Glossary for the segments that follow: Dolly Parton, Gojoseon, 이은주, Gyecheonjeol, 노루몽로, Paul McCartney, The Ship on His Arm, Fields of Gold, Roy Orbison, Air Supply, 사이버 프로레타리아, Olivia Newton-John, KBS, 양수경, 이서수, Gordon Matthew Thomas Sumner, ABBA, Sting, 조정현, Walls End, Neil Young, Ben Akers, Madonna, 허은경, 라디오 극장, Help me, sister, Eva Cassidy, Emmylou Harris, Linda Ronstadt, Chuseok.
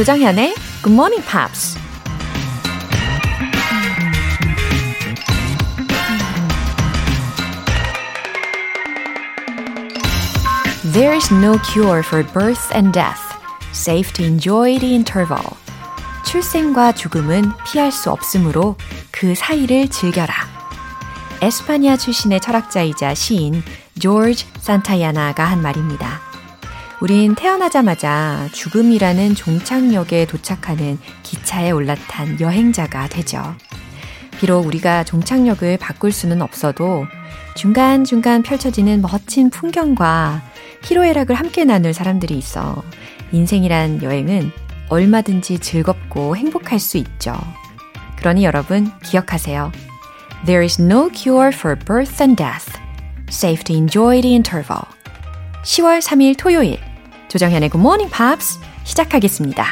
조정현의 Good Morning Pops. There is no cure for birth and death. Safe to enjoy the interval. 출생과 죽음은 피할 수 없으므로 그 사이를 즐겨라. 에스파냐 출신의 철학자이자 시인 조지 산타야나가 한 말입니다. 우린 태어나자마자 죽음이라는 종착역에 도착하는 기차에 올라탄 여행자가 되죠. 비록 우리가 종착역을 바꿀 수는 없어도 중간중간 펼쳐지는 멋진 풍경과 희로애락을 함께 나눌 사람들이 있어 인생이란 여행은 얼마든지 즐겁고 행복할 수 있죠. 그러니 여러분 기억하세요. There is no cure for birth and death. Safe to enjoy the interval. 10월 3일 토요일 조정현의 Good Morning Pops 시작하겠습니다.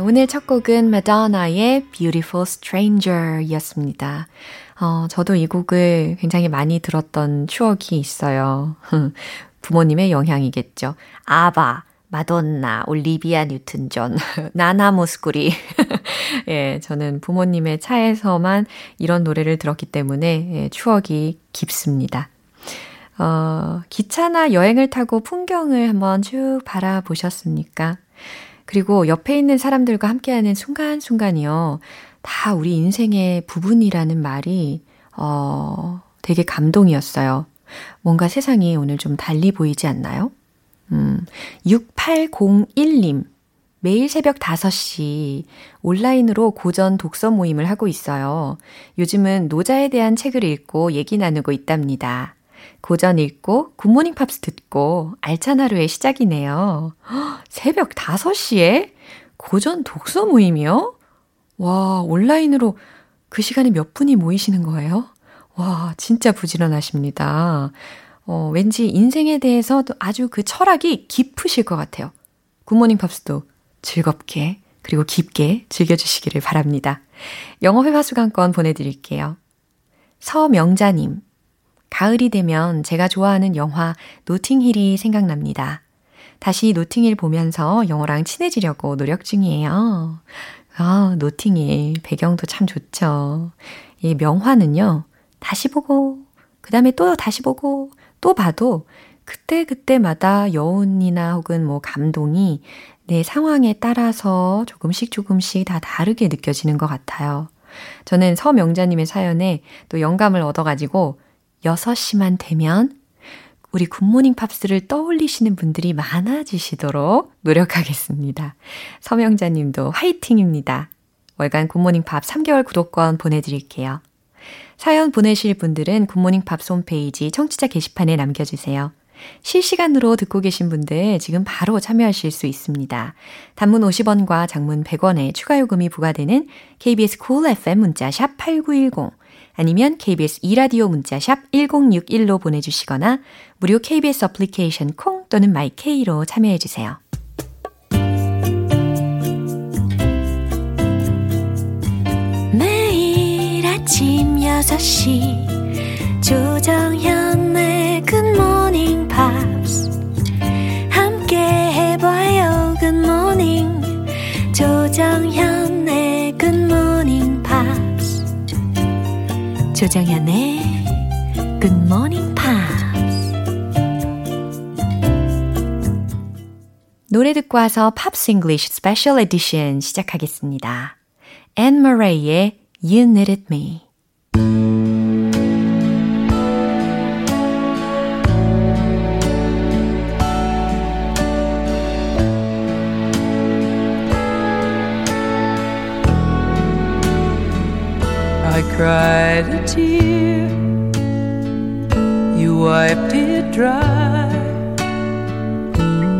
오늘 첫 곡은 Madonna의 Beautiful Stranger이었습니다. 저도 이 곡을 굉장히 많이 들었던 추억이 있어요. 부모님의 영향이겠죠. 아바, 마돈나, 올리비아 뉴튼 존, 나나 모스쿠리. 예, 저는 부모님의 차에서만 이런 노래를 들었기 때문에 예, 추억이 깊습니다. 기차나 여행을 타고 풍경을 한번 쭉 바라보셨습니까? 그리고 옆에 있는 사람들과 함께하는 순간순간이요. 다 우리 인생의 부분이라는 말이 되게 감동이었어요. 뭔가 세상이 오늘 좀 달리 보이지 않나요? 6801님, 매일 새벽 5시 온라인으로 고전 독서 모임을 하고 있어요. 요즘은 노자에 대한 책을 읽고 얘기 나누고 있답니다. 고전 읽고 굿모닝 팝스 듣고 알찬 하루의 시작이네요. 허, 새벽 5시에 고전 독서 모임이요? 와, 온라인으로 그 시간에 몇 분이 모이시는 거예요? 와, 진짜 부지런하십니다. 왠지 인생에 대해서 아주 그 철학이 깊으실 것 같아요. 굿모닝 팝스도 즐겁게 그리고 깊게 즐겨주시기를 바랍니다. 영어 회화 수강권 보내드릴게요. 서명자님, 가을이 되면 제가 좋아하는 영화 노팅힐이 생각납니다. 다시 노팅힐 보면서 영어랑 친해지려고 노력 중이에요. 아, 노팅힐 배경도 참 좋죠. 이 명화는요. 다시 보고 그 다음에 또 다시 보고 또 봐도 그때마다 여운이나 혹은 뭐 감동이 내 상황에 따라서 조금씩 다 다르게 느껴지는 것 같아요. 저는 서명자님의 사연에 또 영감을 얻어가지고 6시만 되면 우리 굿모닝 팝스를 떠올리시는 분들이 많아지시도록 노력하겠습니다. 서명자님도 화이팅입니다. 월간 굿모닝 팝 3개월 구독권 보내드릴게요. 사연 보내실 분들은 굿모닝 팝스 홈페이지 청취자 게시판에 남겨주세요. 실시간으로 듣고 계신 분들 지금 바로 참여하실 수 있습니다. 단문 50원과 장문 100원의 추가 요금이 부과되는 KBS Cool FM 문자 샵 8910 아니면 KBS 2라디오 문자 샵 1061로 보내주시거나 무료 KBS 어플리케이션 콩 또는 마이K로 참여해주세요. 매일 아침 6시 조정현의 굿모닝 팝스 함께 해봐요. 굿모닝 조정현의 굿모닝 팝스 조정현의 Good Morning Pops. 노래 듣고 와서 Pops English Special Edition 시작하겠습니다. Anne Murray의 You Needed Me. tear, you wiped it dry.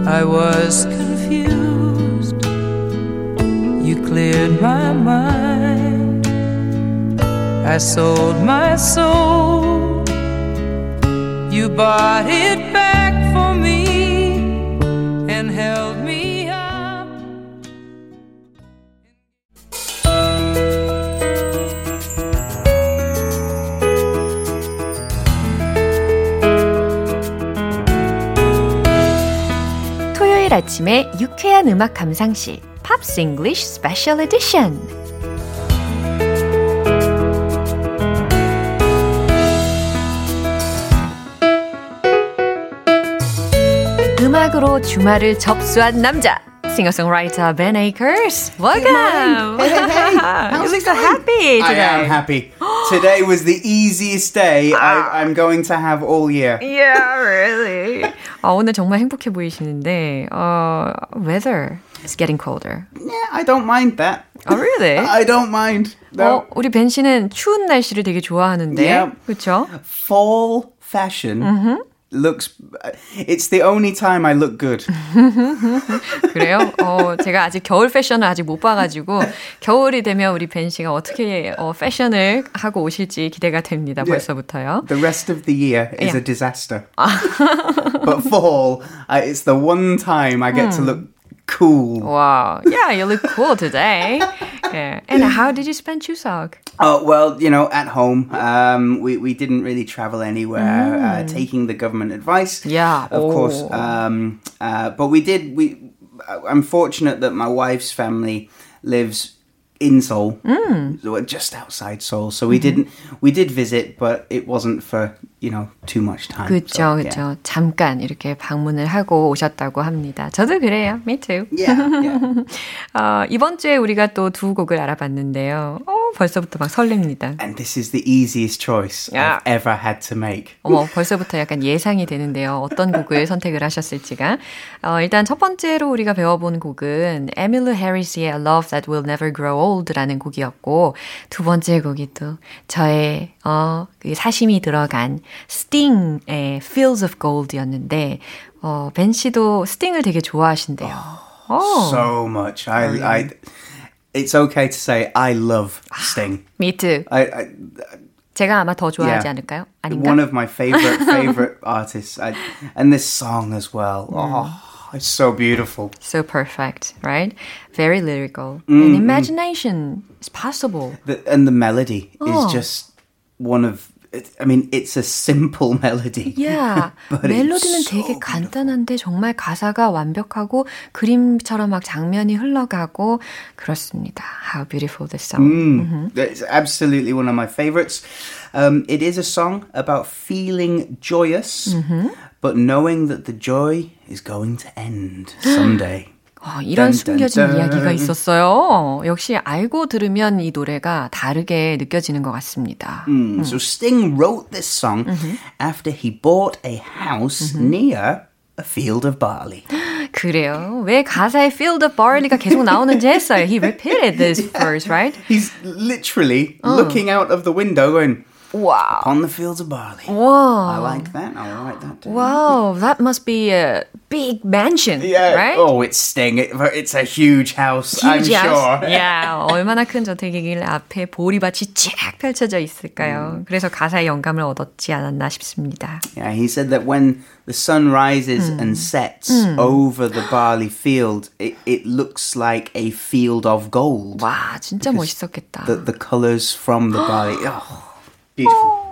I was confused, you cleared my mind. I sold my soul, you bought it back for me and held me. 아침에 유쾌한 음악 감상실 팝스 잉글리쉬 스페셜 에디션. 음악으로 주말을 접수한 남자 싱어송라이터 Ben Akers. Welcome. Hey, hey, hey. You look so happy today. I am happy. Today was the easiest day I'm going to have all year. Yeah, really. 오늘 정말 행복해 보이시는데 weather is getting colder. Yeah, I don't mind that. Oh, really? I don't mind. No. 우리 벤 씨는 추운 날씨를 되게 좋아하는데, yeah. 그렇죠? Fall fashion. Mm-hmm. looks it's the only time I look good. 그래요? 제가 아직 겨울 패션을 아직 못 봐 가지고 겨울이 되면 우리 벤 씨가 어떻게 패션을 하고 오실지 기대가 됩니다. 벌써부터요. The rest of the year is a disaster. But fall, it's the one time I get to look cool. Wow. Yeah, you look cool today. Yeah. And how did you spend Chuseok? Oh, well, you know, at home. We didn't really travel anywhere, taking the government advice. Yeah. Of course. But we did. I'm fortunate that my wife's family lives in Seoul, just outside Seoul. So we didn't. We did visit, but it wasn't for, you know, too much time. 그렇죠, 그렇죠. 잠깐 이렇게 방문을 하고 오셨다고 합니다. 저도 그래요. Me too. Yeah. 이번 주에 우리가 또 두 곡을 알아봤는데요. 벌써부터 막 설렙니다. And this is the easiest choice I've ever had to make. 벌써부터 약간 예상이 되는데요. 어떤 곡을 선택을 하셨을지가. 일단 첫 번째로 우리가 배워본 곡은 Emmylou Harris의 A Love That Will Never Grow Old라는 곡이었고, 두 번째 곡이 또 저의 그 사심이 들어간 Sting의 Fields of Gold였는데, 벤 씨도 Sting을 되게 좋아하신대요. Oh. So much. I It's okay to say I love Sting. Me too. 제가 아마 더 좋아하지 않을까요? 아닌가? One of my favorite artists. And this song as well. Oh, it's so beautiful. So perfect, right? Very lyrical. And imagination is possible. And the melody is just one of... I mean, it's a simple melody. Yeah. 멜로디는 so 되게 간단한데 정말 가사가 완벽하고 그림처럼 막 장면이 흘러가고 그렇습니다. How beautiful this song. It's absolutely one of my favorites. It is a song about feeling joyous, but knowing that the joy is going to end someday. 이런 숨겨진 이야기가 있었어요. 역시 알고 들으면 이 노래가 다르게 느껴지는 것 같습니다. So Sting wrote this song after he bought a house near a field of barley. 그래요. 왜 가사에 Field of Barley가 계속 나오는지 했어요. He repeated this verse, right? He's literally looking out of the window going, wow. On the fields of barley. Wow. I like that. I'll write that down. Wow, that must be a big mansion, yeah. right? Oh, it's Sting. It's a huge house, I'm sure. Yeah, 얼마나 큰 저택이길 앞에 보리밭이 쫙 펼쳐져 있을까요? 그래서 가사의 영감을 얻었지 않았나 싶습니다. Yeah, he said that when the sun rises and sets over the barley field, it looks like a field of gold. 와, 진짜 멋있었겠다. The colors from the barley. Oh.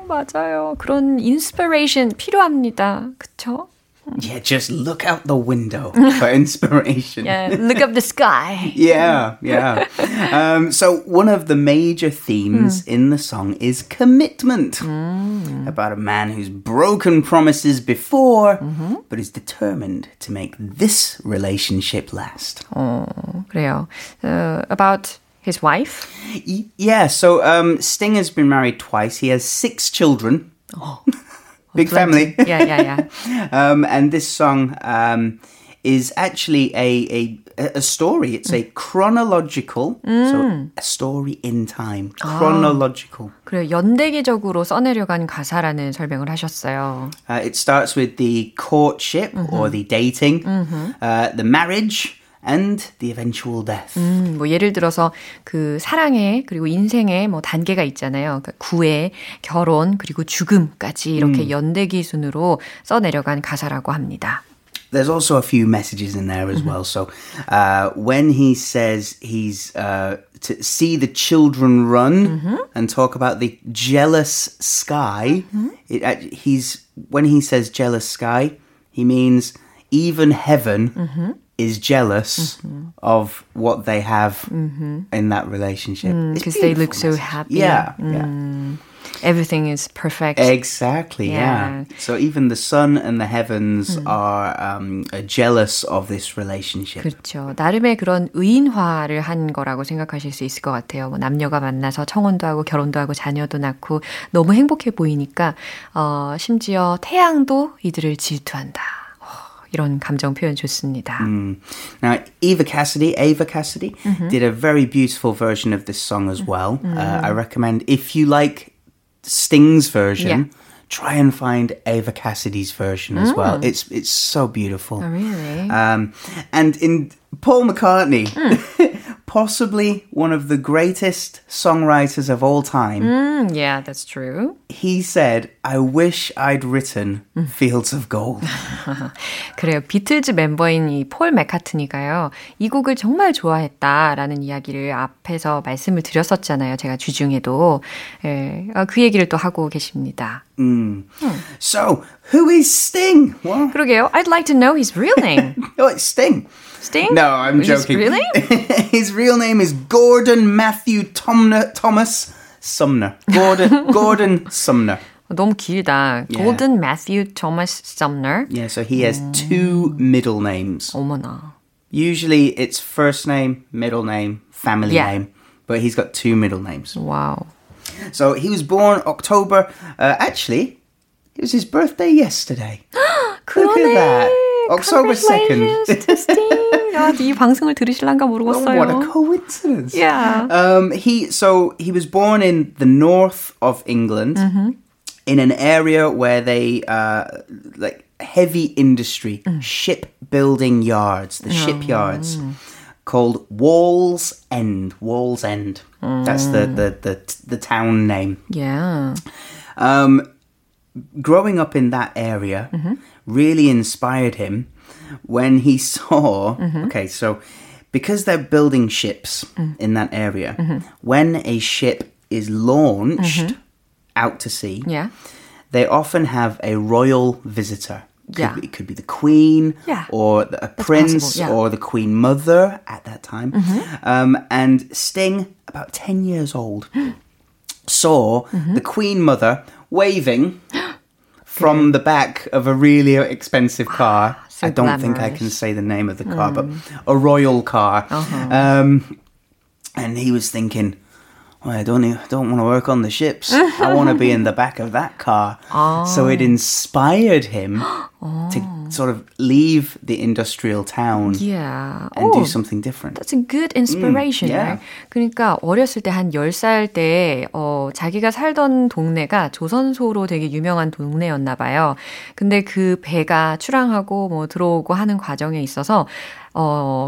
맞아요. 그런 인스피레이션 필요합니다. 그쵸? Yeah, just look out the window for inspiration. Yeah, look up the sky. Yeah. So one of the major themes in the song is commitment. About a man who's broken promises before, but is determined to make this relationship last. 그래요. About... His wife? Yeah, so Sting has been married twice. He has 6 children. Oh. Big family. Yeah. And this song is actually a a story. It's a chronological, so a story in time. Chronological. 아, 그래요. 연대기적으로 써내려간 가사라는 설명을 하셨어요. It starts with the courtship or the dating, the marriage, and the eventual death. 뭐 예를 들어서 그 사랑에 그리고 인생에 뭐 단계가 있잖아요. 그러니까 구애, 결혼, 그리고 죽음까지 이렇게 연대기 순으로 써내려간 가사라고 합니다. There's also a few messages in there as well. So when he says he's to see the children run and talk about the jealous sky, when he says jealous sky, he means even heaven is jealous of what they have in that relationship. Because they look so happy. Yeah, yeah. Everything is perfect. Exactly, yeah. So even the sun and the heavens are jealous of this relationship. 그렇죠. 나름의 그런 의인화를 한 거라고 생각하실 수 있을 것 같아요. 뭐 남녀가 만나서 청혼도 하고 결혼도 하고 자녀도 낳고 너무 행복해 보이니까 심지어 태양도 이들을 질투한다. 이런 감정 표현 좋습니다. Now, Eva Cassidy did a very beautiful version of this song as well. I recommend if you like Sting's version, try and find Eva Cassidy's version as well. It's so beautiful. Oh, really? And in Paul McCartney, possibly one of the greatest songwriters of all time. Yeah, that's true. He said, I wish I'd written Fields of Gold. 그래요. 비틀즈 멤버인 이 폴 맥카트니가요. 이 곡을 정말 좋아했다라는 이야기를 앞에서 말씀을 드렸었잖아요. 제가 주중에도. 예, 그 얘기를 또 하고 계십니다. So, who is Sting? What? 그러게요. I'd like to know his real name. Oh, it's Sting. Sting? No, I'm joking. His real name? His real name is Gordon Matthew Thomas Sumner. Gordon Sumner. 너무 길다. Yeah. Gordon Matthew Thomas Sumner. Yeah, so he has two middle names. 어머나. Usually it's first name, middle name, family name. But he's got two middle names. Wow. So he was born October. Actually, it was his birthday yesterday. Look at that. October 2nd. 아, 이 방송을 들으실란가 모르겠어요. What a coincidence. Yeah. He was born in the north of England in an area where they like heavy industry, shipbuilding yards, the shipyards called Walls End. Walls End. That's the town name. Yeah. Growing up in that area really inspired him when he saw... Okay, so because they're building ships in that area, when a ship is launched out to sea, they often have a royal visitor. It could be the queen or a prince or the queen mother at that time. And Sting, about 10 years old, saw the queen mother waving... From the back of a really expensive car. So I don't think I can say the name of the car, but a royal car. And he was thinking, well, I don't want to work on the ships. I want to be in the back of that car. Oh. So it inspired him to sort of leave the industrial town and do something different. That's a good inspiration. Right? 그러니까 어렸을 때 한 10살 때 자기가 살던 동네가 조선소로 되게 유명한 동네였나 봐요. 근데 그 배가 출항하고 뭐 들어오고 하는 과정에 있어서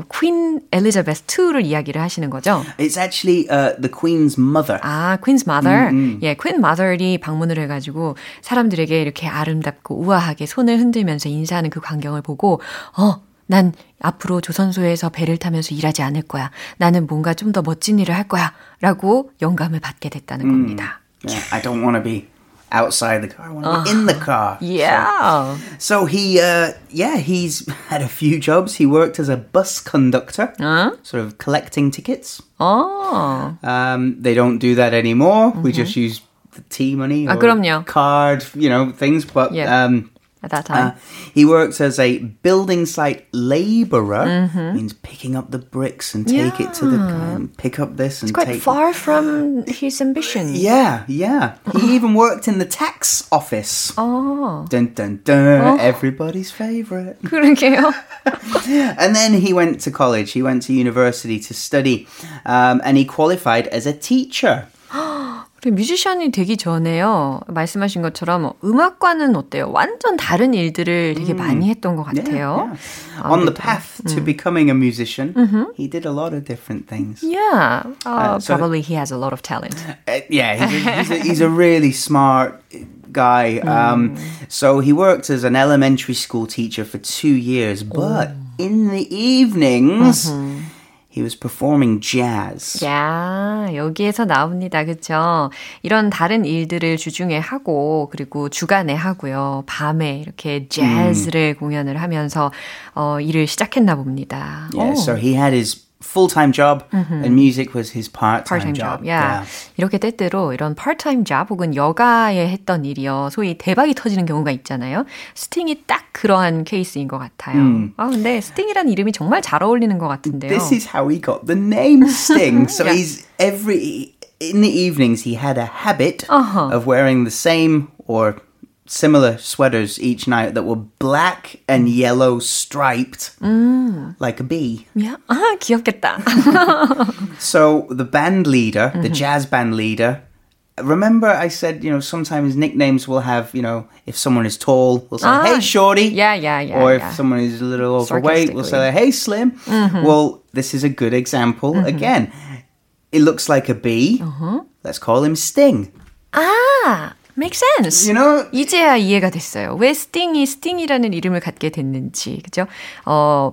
Queen Elizabeth II를 이야기를 하시는 거죠? It's actually the Queen's mother. 아, Queen's mother. 예, Queen mother이 방문을 해가지고 사람들에게 이렇게 아름답고 우아하게 손을 흔들면서 인사하는 그 광경을 보고 난 앞으로 조선소에서 배를 타면서 일하지 않을 거야. 나는 뭔가 좀 더 멋진 일을 할 거야. 라고 영감을 받게 됐다는 겁니다. Yeah, I don't want to be outside the car, I want to be in the car. Yeah. So he, he's had a few jobs. He worked as a bus conductor, sort of collecting tickets. Oh. They don't do that anymore. We just use the tea money or card, you know, things. But at that time. He works as a building site laborer. Mm-hmm. Means picking up the bricks and take it to the pick up this and take it. It's quite far from his ambition. Yeah, yeah. He even worked in the tax office. Oh. Dun dun dun. Oh. Everybody's favorite. 그러게요. And then he went to college. He went to university to study, and he qualified as a teacher. 뮤지션이 되기 전에요. 말씀하신 것처럼 음악과는 어때요? 완전 다른 일들을 되게 많이 했던 것 같아요. Yeah, yeah. On the path to becoming a musician, he did a lot of different things. Yeah, probably he has a lot of talent. Yeah, he's a really smart guy. So he worked as an elementary school teacher for 2 years, but in the evenings... Mm-hmm. He was performing jazz. 야, 여기에서 나옵니다. 그렇죠? 이런 다른 일들을 주중에 하고 그리고 주간에 하고요. 밤에 이렇게 재즈를 공연을 하면서 일을 시작했나 봅니다. Yeah, so he had his full-time job and music was his part-time job. Yeah. Yeah. 이렇게 때때로 이런 part-time job 혹은 여가에 했던 일이요. 소위 대박이 터지는 경우가 있잖아요. 스팅이 딱 그러한 케이스인 것 같아요. 아, 근데 스팅이라는 이름이 정말 잘 어울리는 것 같은데요. This is how he got the name Sting. So yeah. In the evenings he had a habit of wearing the same or similar sweaters each night that were black and yellow striped like a bee. Yeah. Ah, 귀엽겠다. So the band leader, the jazz band leader, remember I said, you know, sometimes nicknames will have, you know, if someone is tall, we'll say, hey, shorty. Yeah, yeah, yeah. Or if someone is a little overweight, we'll say, hey, slim. Mm-hmm. Well, this is a good example. Mm-hmm. Again, it looks like a bee. Uh-huh. Let's call him Sting. Ah! Makes sense. You know, 이제야 이해가 됐어요. 왜 스팅이 스팅이라는 이름을 갖게 됐는지, 그죠?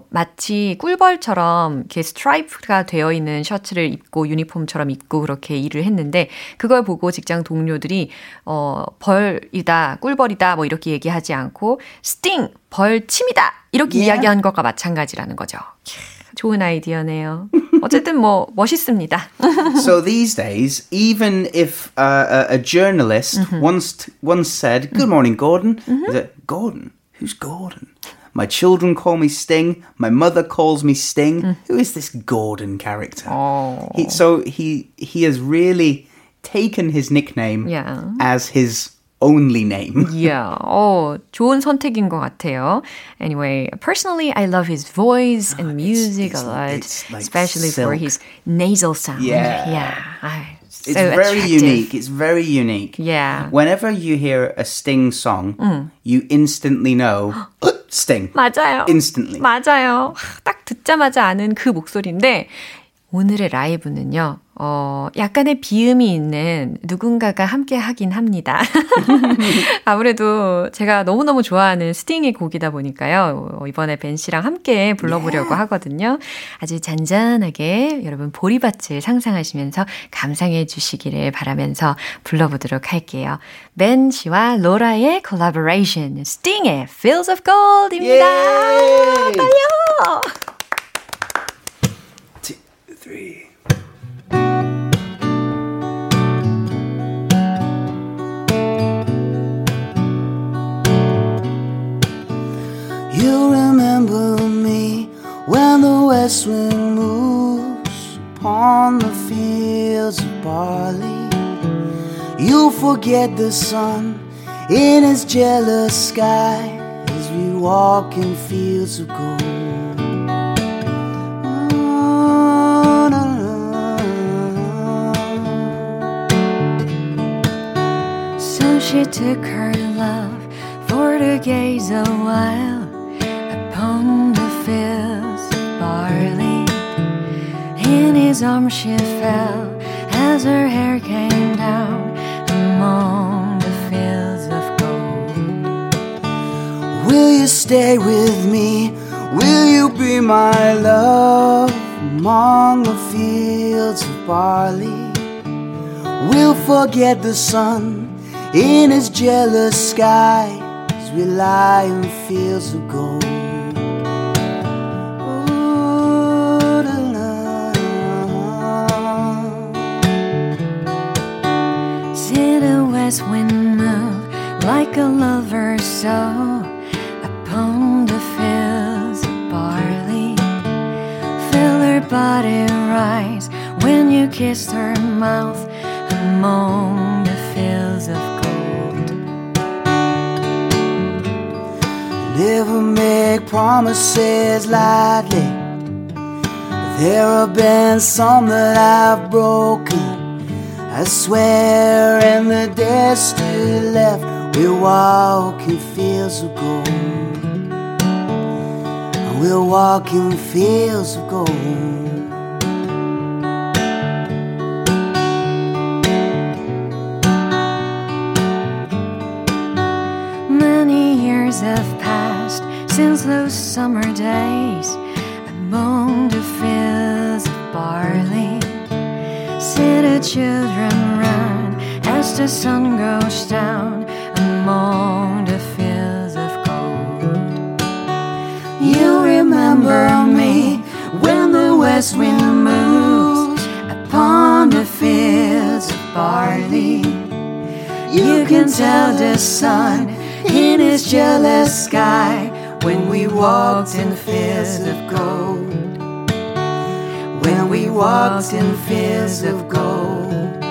마치 꿀벌처럼 이렇게 스트라이프가 되어 있는 셔츠를 입고 유니폼처럼 입고 그렇게 일을 했는데 그걸 보고 직장 동료들이 벌이다, 꿀벌이다 뭐 이렇게 얘기하지 않고 스팅, 벌침이다 이렇게 이야기한 것과 마찬가지라는 거죠. 좋은 아이디어네요. 어쨌든 뭐 멋있습니다. So these days, even if a journalist once said, "Good morning, Gordon," I said, "Gordon? Who's Gordon? My children call me Sting. My mother calls me Sting. Who is this Gordon character?" Oh. He has really taken his nickname as his only name. Yeah. Oh, 좋은 선택인 것 같아요. Anyway, personally, I love his voice and music a lot, like especially silk. For his nasal sound. Yeah. Yeah. So it's very attractive. Unique. It's very unique. Yeah. Whenever you hear a Sting song, you instantly know Sting. 맞아요. Instantly. 맞아요. 딱 듣자마자 아는 그 목소리인데 오늘의 라이브는요. 약간의 비음이 있는 누군가가 함께 하긴 합니다. 아무래도 제가 너무너무 좋아하는 스팅의 곡이다 보니까요. 이번에 벤 씨랑 함께 불러보려고 하거든요. 아주 잔잔하게 여러분 보리밭을 상상하시면서 감상해 주시기를 바라면서 불러보도록 할게요. 벤 씨와 로라의 콜라보레이션 스팅의 Fields of Gold입니다. Yeah. 빨리요! 2, 3 You remember me when the west wind moves upon the fields of barley. You forget the sun in his jealous sky as we walk in fields of gold. Oh, na, na. So she took her love for to gaze a while. On the fields of barley, in his arms she fell as her hair came down among the fields of gold. Will you stay with me? Will you be my love among the fields of barley? We'll forget the sun in his jealous sky as we lie in fields of gold. Wind move like a lover's soul From the fields of barley Feel her body rise When you kissed her mouth Among the fields of gold Never make promises lightly There have been some that I've broken I swear in the days still left We'll walk in fields of gold We'll walk in fields of gold Many years have passed Since those summer days Among the fields of barley See the children run As the sun goes down Among the fields of gold You remember me when the west wind moves upon the fields of barley. You can tell the sun in his jealous sky when we walked in fields of gold. When we walked in fields of gold.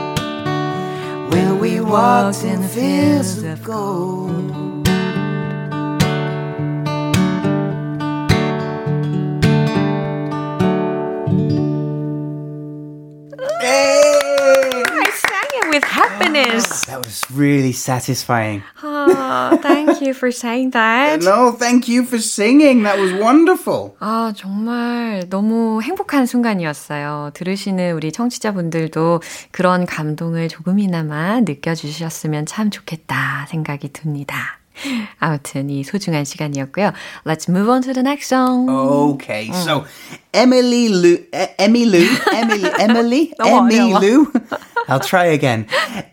When we walked in fields of gold. That was really satisfying. Oh, thank you for saying that. No, thank you for singing. That was wonderful. 아, 정말 너무 행복한 순간이었어요. 들으시는 우리 청취자분들도 그런 감동을 조금이나마 느껴주셨으면 참 좋겠다 생각이 듭니다. 아무튼 이 소중한 시간이었고요. Let's move on to the next song. Okay, so Emmylou. I'll try again.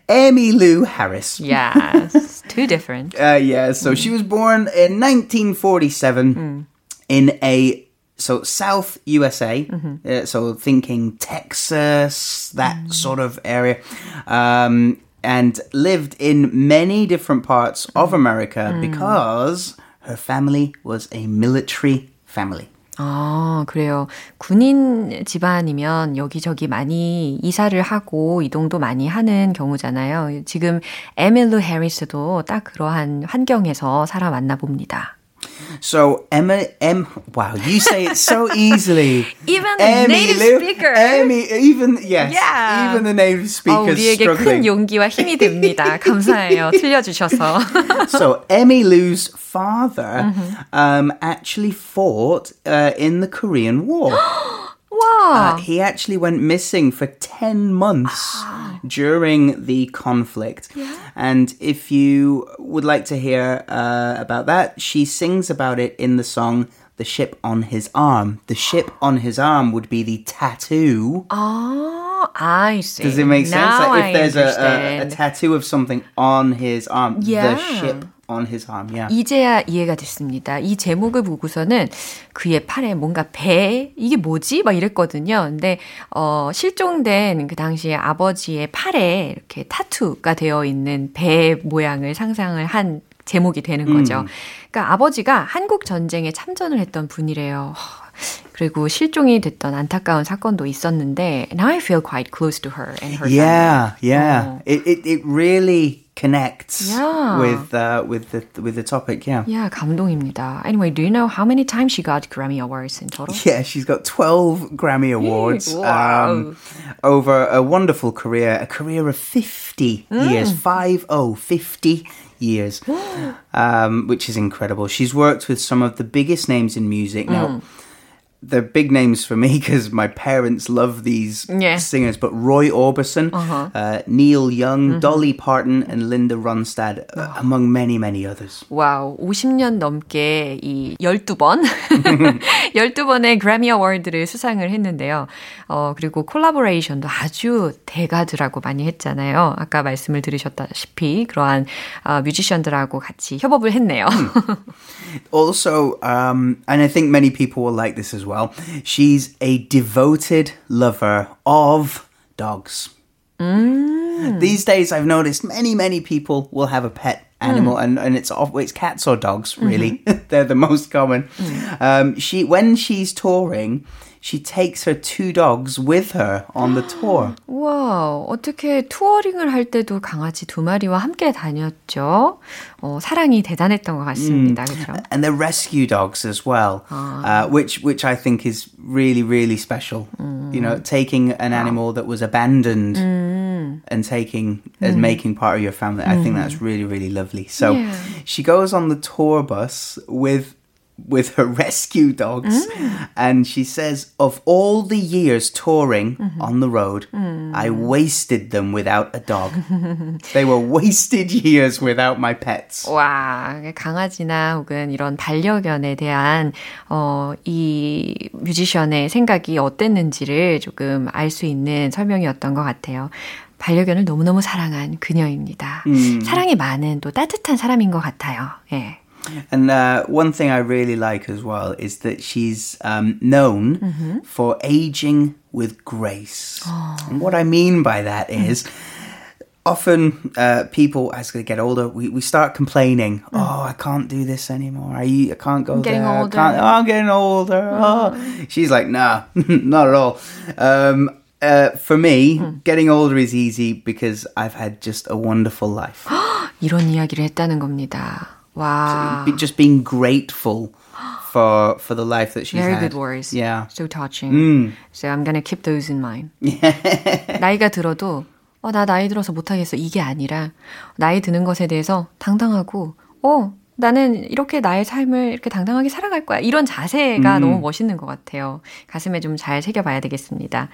Emmylou Harris. Yes, too different. So she was born in 1947 in a South USA. Mm-hmm. So thinking Texas, that sort of area. And lived in many different parts of America because her family was a military family. 아, 그래요. 군인 집안이면 여기저기 많이 이사를 하고 이동도 많이 하는 경우잖아요. 지금 에밀루 해리스도 딱 그러한 환경에서 살아왔나 봅니다. So, wow, you say it so easily. Even the native speaker. Even the native speaker is struggling. 우리에게 큰 용기와 힘이 됩니다. 감사해요. 틀려주셔서. So, Emmylou's father actually fought in the Korean War. Wow. He actually went missing for 10 months during the conflict. Yeah. And if you would like to hear about that, she sings about it in the song The Ship on His Arm. The ship on his arm would be the tattoo. Oh, I see. Does it make sense? Like if there's a tattoo of something on his arm, yeah. The ship on his arm. Yeah. 이제야 이해가 됐습니다. 이 제목을 보고서는 그의 팔에 뭔가 배 이게 뭐지? 막 이랬거든요. 근데 실종된 그 당시에 아버지의 팔에 이렇게 타투가 되어 있는 배 모양을 상상을 한 제목이 되는 거죠. 그러니까 아버지가 한국 전쟁에 참전을 했던 분이래요. 그리고 실종이 됐던 안타까운 사건도 있었는데 Now I feel quite close to her and her family. Yeah. It really connects with the topic. Yeah. Yeah, 감동입니다. Anyway, do you know how many times she got Grammy Awards in total? Yeah, she's got 12 Grammy Awards over a wonderful career, a career of 50 years, 50 years, which is incredible. She's worked with some of the biggest names in music. Now, they're big names for me because my parents love these singers, but Roy Orbison, Neil Young, Dolly Parton, and Linda Ronstadt, among many, many others. Wow, 50년 넘게 이 12번, 12번의 Grammy Award를 수상을 했는데요. 그리고 콜라보레이션도 아주 대가들하고 많이 했잖아요. 아까 말씀을 들으셨다시피 그러한 뮤지션들하고 같이 협업을 했네요. Also, and I think many people will like this as well. She's a devoted lover of dogs. These days, I've noticed many, many people will have a pet animal, and it's cats or dogs, really. Mm-hmm. They're the most common. Mm. When she's touring, she takes her two dogs with her on the tour. Wow, 어떻게 투어링을 할 때도 강아지 두 마리와 함께 다녔죠. 사랑이 대단했던 것 같습니다. 그렇죠? And they're rescue dogs as well, which I think is really, really special. You know, taking an animal that was abandoned and taking and making part of your family. I think that's really, really lovely. So she goes on the tour bus with her rescue dogs. And she says, of all the years touring on the road, I wasted them without a dog. They were wasted years without my pets. 와, 강아지나 혹은 이런 반려견에 대한 이 뮤지션의 생각이 어땠는지를 조금 알 수 있는 설명이었던 것 같아요. 반려견을 너무너무 사랑한 그녀입니다. 사랑이 많은 또 따뜻한 사람인 것 같아요. 예. And one thing I really like as well is that she's known for aging with grace. Oh. And what I mean by that is often people, as they get older, we start complaining. Oh, I can't do this anymore. I can't go there. I'm getting older. Oh. She's like, nah, not at all. For me, getting older is easy because I've had just a wonderful life. 이런 이야기를 했다는 겁니다. Wow. So just being grateful for the life that she's had. Very good words. Yeah. So touching. So I'm going to keep those in mind. 나이가 들어도 나 나이 들어서 못하겠어. 이게 아니라 나이 드는 것에 대해서 당당하고 나는 이렇게 나의 삶을 이렇게 당당하게 살아갈 거야. 이런 자세가 너무 멋있는 것 같아요. 가슴에 좀 잘 새겨봐야 되겠습니다.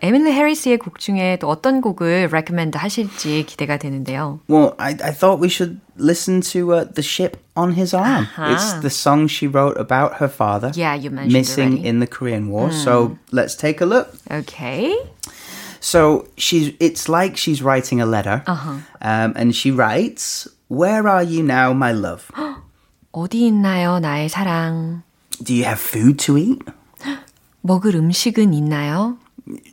에밀리 해리스의 곡 중에 또 어떤 곡을 recommend 하실지 기대가 되는데요. Well, I thought we should listen to The Ship on His Arm. Uh-huh. It's the song she wrote about her father. Yeah, you mentioned missing already. In the Korean War. So let's take a look. Okay. So it's like she's writing a letter. Uh-huh. And she writes... Where are you now, my love? 어디 있나요, 나의 사랑? Do you have food to eat? 먹을 음식은 있나요?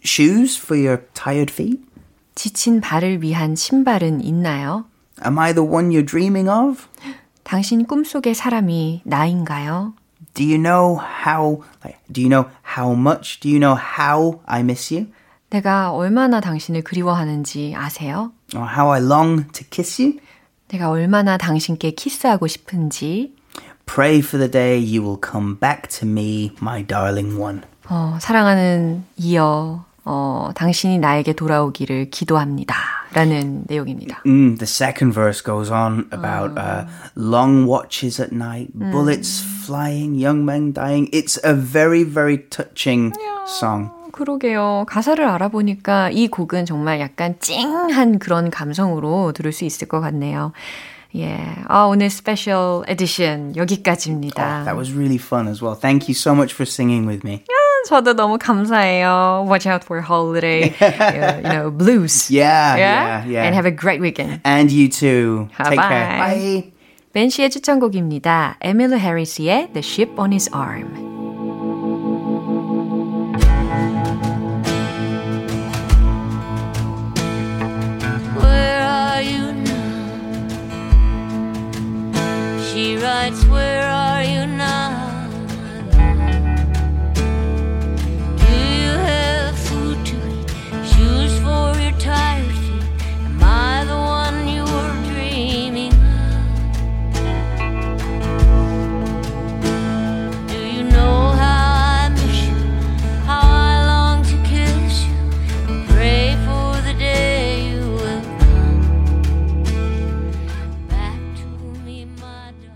Shoes for your tired feet? 지친 발을 위한 신발은 있나요? Am I the one you're dreaming of? 당신 꿈속의 사람이 나인가요? Do you know how I miss you? 내가 얼마나 당신을 그리워하는지 아세요? Or how I long to kiss you? 내가 얼마나 당신께 키스하고 싶은지. Pray for the day you will come back to me, my darling one. 사랑하는 이여, 당신이 나에게 돌아오기를 기도합니다. 라는 내용입니다. The second verse goes on about long watches at night, bullets flying, young men dying. It's a very, very touching song. 그러게요. 가사를 알아보니까 이 곡은 정말 약간 찡한 그런 감성으로 들을 수 있을 것 같네요. 예, 오늘 스페셜 에디션 여기까지입니다. That was really fun as well. Thank you so much for singing with me. 저도 너무 감사해요. Watch out for holiday, blues. Yeah. And have a great weekend. And you too. Take care. Bye. 벤 씨의 추천곡입니다. 에밀리 해리스의 The Ship on His Arm. She writes, where are you now? Do you have food to eat? Shoes for your tired feet? Am I the one you were dreaming of? Do you know how I miss you? How I long to kiss you? Pray for the day you will come back to me, my darling.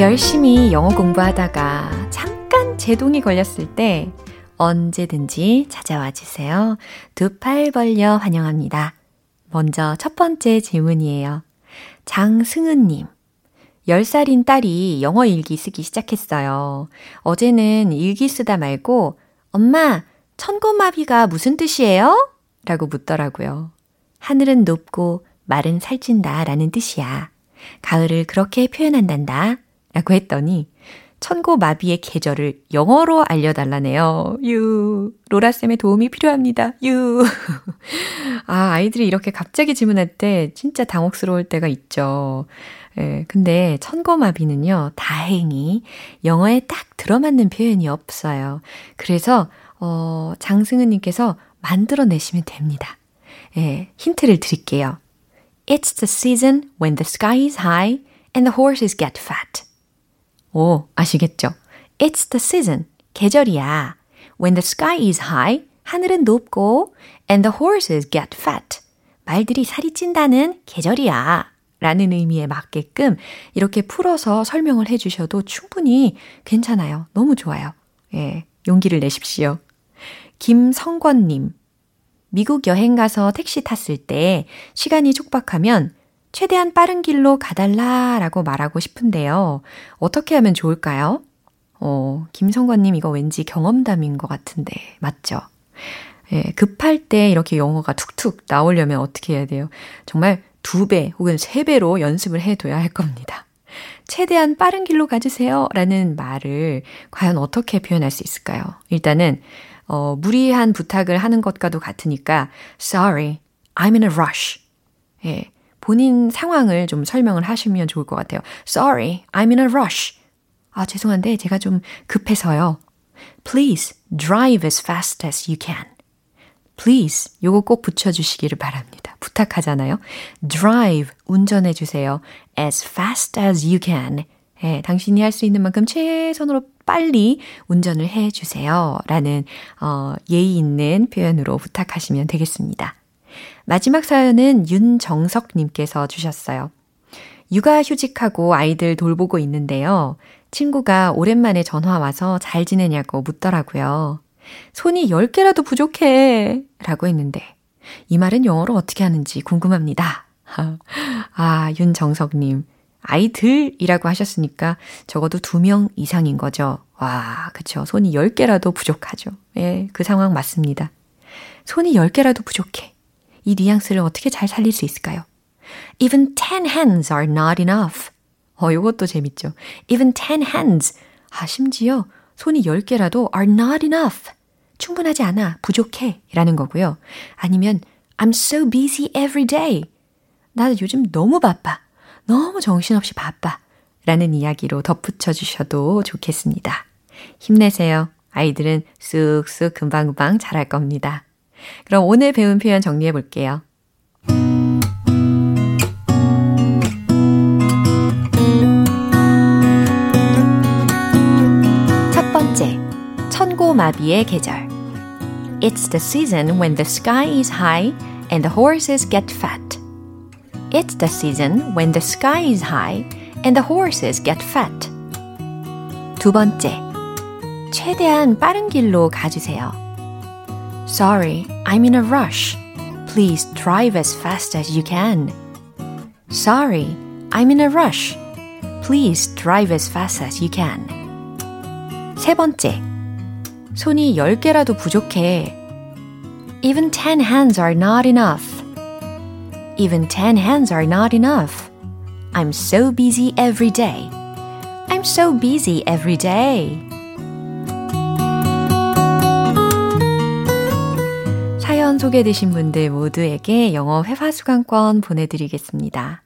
열심히 영어 공부하다가 잠깐 제동이 걸렸을 때 언제든지 찾아와 주세요. 두 팔 벌려 환영합니다. 먼저 첫 번째 질문이에요. 장승은님. 10살인 딸이 영어 일기 쓰기 시작했어요. 어제는 일기 쓰다 말고 엄마, 천고마비가 무슨 뜻이에요? 라고 묻더라고요. 하늘은 높고 말은 살찐다 라는 뜻이야. 가을을 그렇게 표현한단다 라고 했더니 천고마비의 계절을 영어로 알려달라네요. 유, 로라쌤의 도움이 필요합니다. 유. 아, 아이들이 이렇게 갑자기 질문할 때 진짜 당혹스러울 때가 있죠. 예, 근데 천고마비는요, 다행히 영어에 딱 들어맞는 표현이 없어요. 그래서 장승은님께서 만들어내시면 됩니다. 예, 힌트를 드릴게요. It's the season when the sky is high and the horses get fat. 오, 아시겠죠? It's the season, 계절이야. When the sky is high, 하늘은 높고 and the horses get fat. 말들이 살이 찐다는 계절이야. 라는 의미에 맞게끔 이렇게 풀어서 설명을 해주셔도 충분히 괜찮아요. 너무 좋아요. 예, 용기를 내십시오. 김성권님. 미국 여행 가서 택시 탔을 때 시간이 촉박하면 최대한 빠른 길로 가달라라고 말하고 싶은데요. 어떻게 하면 좋을까요? 김성관님 이거 왠지 경험담인 것 같은데 맞죠? 예, 급할 때 이렇게 영어가 툭툭 나오려면 어떻게 해야 돼요? 정말 2배 혹은 3배로 연습을 해둬야 할 겁니다. 최대한 빠른 길로 가주세요 라는 말을 과연 어떻게 표현할 수 있을까요? 일단은 무리한 부탁을 하는 것과도 같으니까 Sorry, I'm in a rush. 예, 본인 상황을 좀 설명을 하시면 좋을 것 같아요. Sorry, I'm in a rush. 아, 죄송한데 제가 좀 급해서요. Please drive as fast as you can. Please, 요거 꼭 붙여주시기를 바랍니다. 부탁하잖아요. Drive, 운전해주세요. As fast as you can. 예, 당신이 할 수 있는 만큼 최선으로 빨리 운전을 해주세요. 라는 예의 있는 표현으로 부탁하시면 되겠습니다. 마지막 사연은 윤정석님께서 주셨어요. 육아휴직하고 아이들 돌보고 있는데요. 친구가 오랜만에 전화 와서 잘 지내냐고 묻더라고요. 손이 10개라도 부족해 라고 했는데 이 말은 영어로 어떻게 하는지 궁금합니다. 아, 윤정석님. 아이들이라고 하셨으니까 적어도 2명 이상인 거죠. 와, 그쵸. 손이 10개라도 부족하죠. 예, 그 상황 맞습니다. 손이 10개라도 부족해. 이 뉘앙스를 어떻게 잘 살릴 수 있을까요? Even 10 hands are not enough. 요것도 재밌죠. Even 10 hands. 아, 심지어 손이 10개라도 are not enough. 충분하지 않아. 부족해. 라는 거고요. 아니면 I'm so busy every day. 나 요즘 너무 바빠. 너무 정신없이 바빠. 라는 이야기로 덧붙여 주셔도 좋겠습니다. 힘내세요. 아이들은 쑥쑥 금방금방 자랄 겁니다. 그럼 오늘 배운 표현 정리해 볼게요. 첫 번째, 천고마비의 계절. It's the season when the sky is high and the horses get fat. It's the season when the sky is high and the horses get fat. 두 번째, 최대한 빠른 길로 가주세요. Sorry, I'm in a rush. Please drive as fast as you can. Sorry, I'm in a rush. Please drive as fast as you can. 세 번째, 손이 10개라도 부족해. Even 10 hands are not enough. Even 10 hands are not enough. I'm so busy every day. I'm so busy every day. 소개되신 분들 모두에게 영어 회화 수강권 보내드리겠습니다.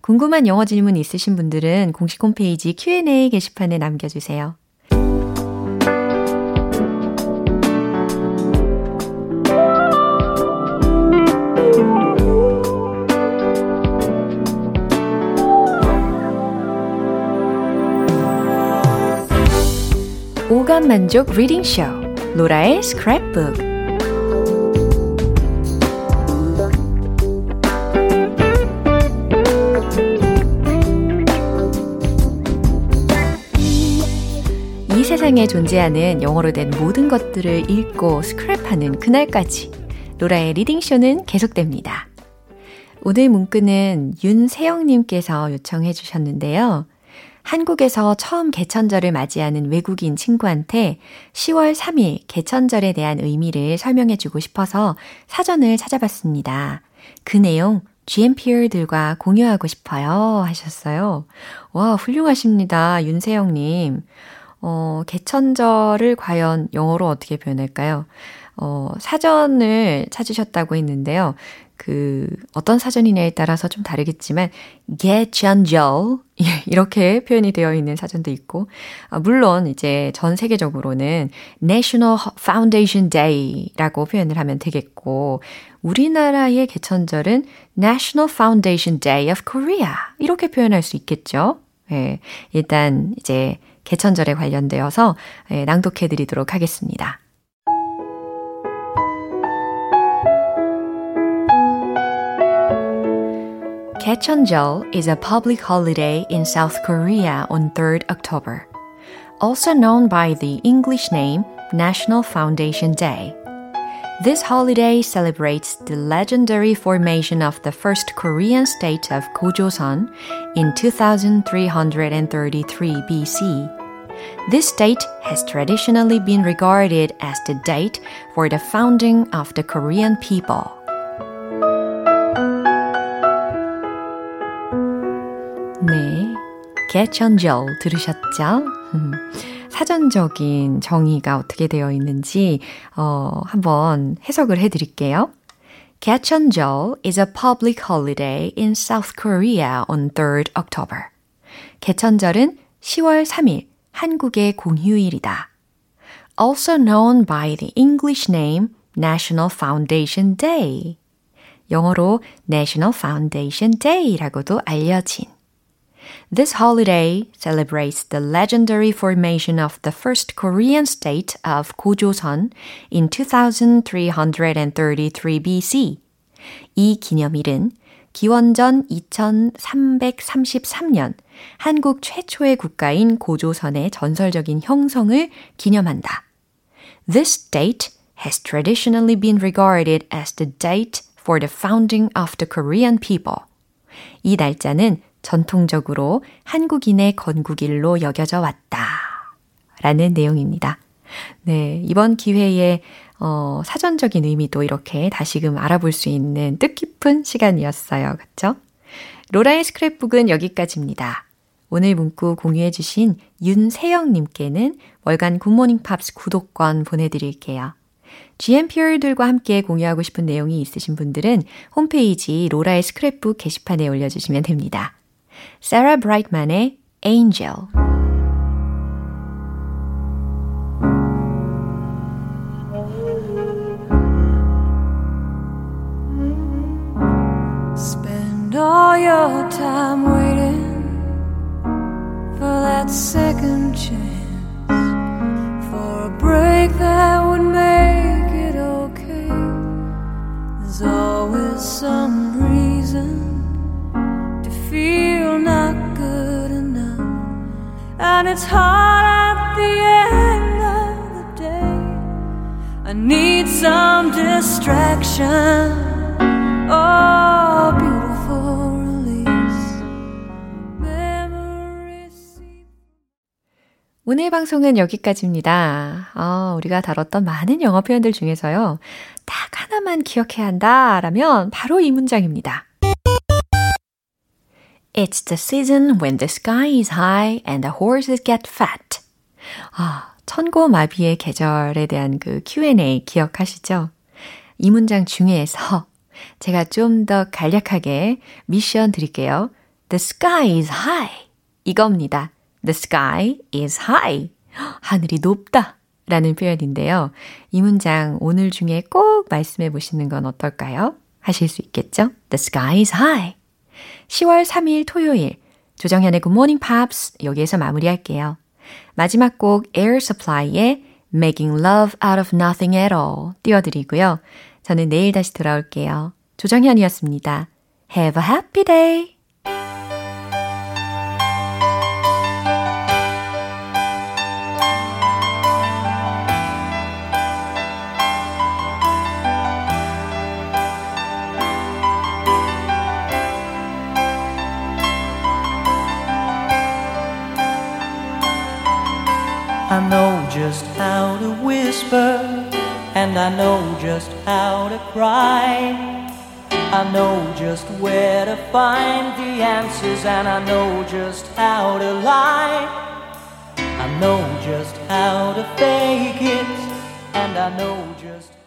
궁금한 영어 질문 있으신 분들은 공식 홈페이지 Q&A 게시판에 남겨주세요. 오감 만족 리딩 쇼 로라의 스크랩북. 세상에 존재하는 영어로 된 모든 것들을 읽고 스크랩하는 그날까지 로라의 리딩쇼는 계속됩니다. 오늘 문구는 윤세영님께서 요청해 주셨는데요. 한국에서 처음 개천절을 맞이하는 외국인 친구한테 10월 3일 개천절에 대한 의미를 설명해 주고 싶어서 사전을 찾아봤습니다. 그 내용 GMPR들과 공유하고 싶어요 하셨어요. 와, 훌륭하십니다. 윤세영님. 개천절을 과연 영어로 어떻게 표현할까요? 사전을 찾으셨다고 했는데요. 어떤 사전이냐에 따라서 좀 다르겠지만, 개천절, 이렇게 표현이 되어 있는 사전도 있고, 물론 이제 전 세계적으로는 National Foundation Day라고 표현을 하면 되겠고, 우리나라의 개천절은 National Foundation Day of Korea, 이렇게 표현할 수 있겠죠. 예, 일단 이제 개천절에 관련되어서 예, 낭독해 드리도록 하겠습니다. Gyecheonjeol is a public holiday in South Korea on 3rd October, also known by the English name National Foundation Day. This holiday celebrates the legendary formation of the first Korean state of Gojoseon in 2333 BC. This date has traditionally been regarded as the date for the founding of the Korean people. 네, 개천절 들으셨죠? 사전적인 정의가 어떻게 되어 있는지 한번 해석을 해드릴게요. 개천절 is a public holiday in South Korea on 3rd October. 개천절은 10월 3일 한국의 공휴일이다. Also known by the English name National Foundation Day. 영어로 National Foundation Day라고도 알려진. This holiday celebrates the legendary formation of the first Korean state of Gojoseon in 2333 BC. 이 기념일은 기원전 2333년 한국 최초의 국가인 고조선의 전설적인 형성을 기념한다. This date has traditionally been regarded as the date for the founding of the Korean people. 이 날짜는 전통적으로 한국인의 건국일로 여겨져 왔다 라는 내용입니다. 네, 이번 기회에 사전적인 의미도 이렇게 다시금 알아볼 수 있는 뜻깊은 시간이었어요. 그렇죠? 로라의 스크랩북은 여기까지입니다. 오늘 문구 공유해 주신 윤세영님께는 월간 굿모닝 팝스 구독권 보내드릴게요. GMPR들과 함께 공유하고 싶은 내용이 있으신 분들은 홈페이지 로라의 스크랩북 게시판에 올려주시면 됩니다. Sarah Brightman의 Angel. Spend all your time waiting for that second chance, for a break that would make it okay. There's always some reason feel not good enough, and it's hard at the end of the day. I need some distraction, oh beautiful release. Memories. 오늘 방송은 여기까지입니다. 우리가 다뤘던 많은 영어 표현들 중에서요, 딱 하나만 기억해야 한다라면 바로 이 문장입니다. It's the season when the sky is high and the horses get fat. 천고마비의 계절에 대한 그 Q&A 기억하시죠? 이 문장 중에서 제가 좀 더 간략하게 미션 드릴게요. The sky is high. 이겁니다. The sky is high. 하늘이 높다 라는 표현인데요. 이 문장 오늘 중에 꼭 말씀해 보시는 건 어떨까요? 하실 수 있겠죠? The sky is high. 10월 3일 토요일 조정현의 굿모닝 팝스 여기에서 마무리할게요. 마지막 곡 Air Supply의 Making Love Out of Nothing at All 띄워드리고요. 저는 내일 다시 돌아올게요. 조정현이었습니다. Have a happy day! I know just how to whisper, and I know just how to cry. I know just where to find the answers, and I know just how to lie. I know just how to fake it, and I know just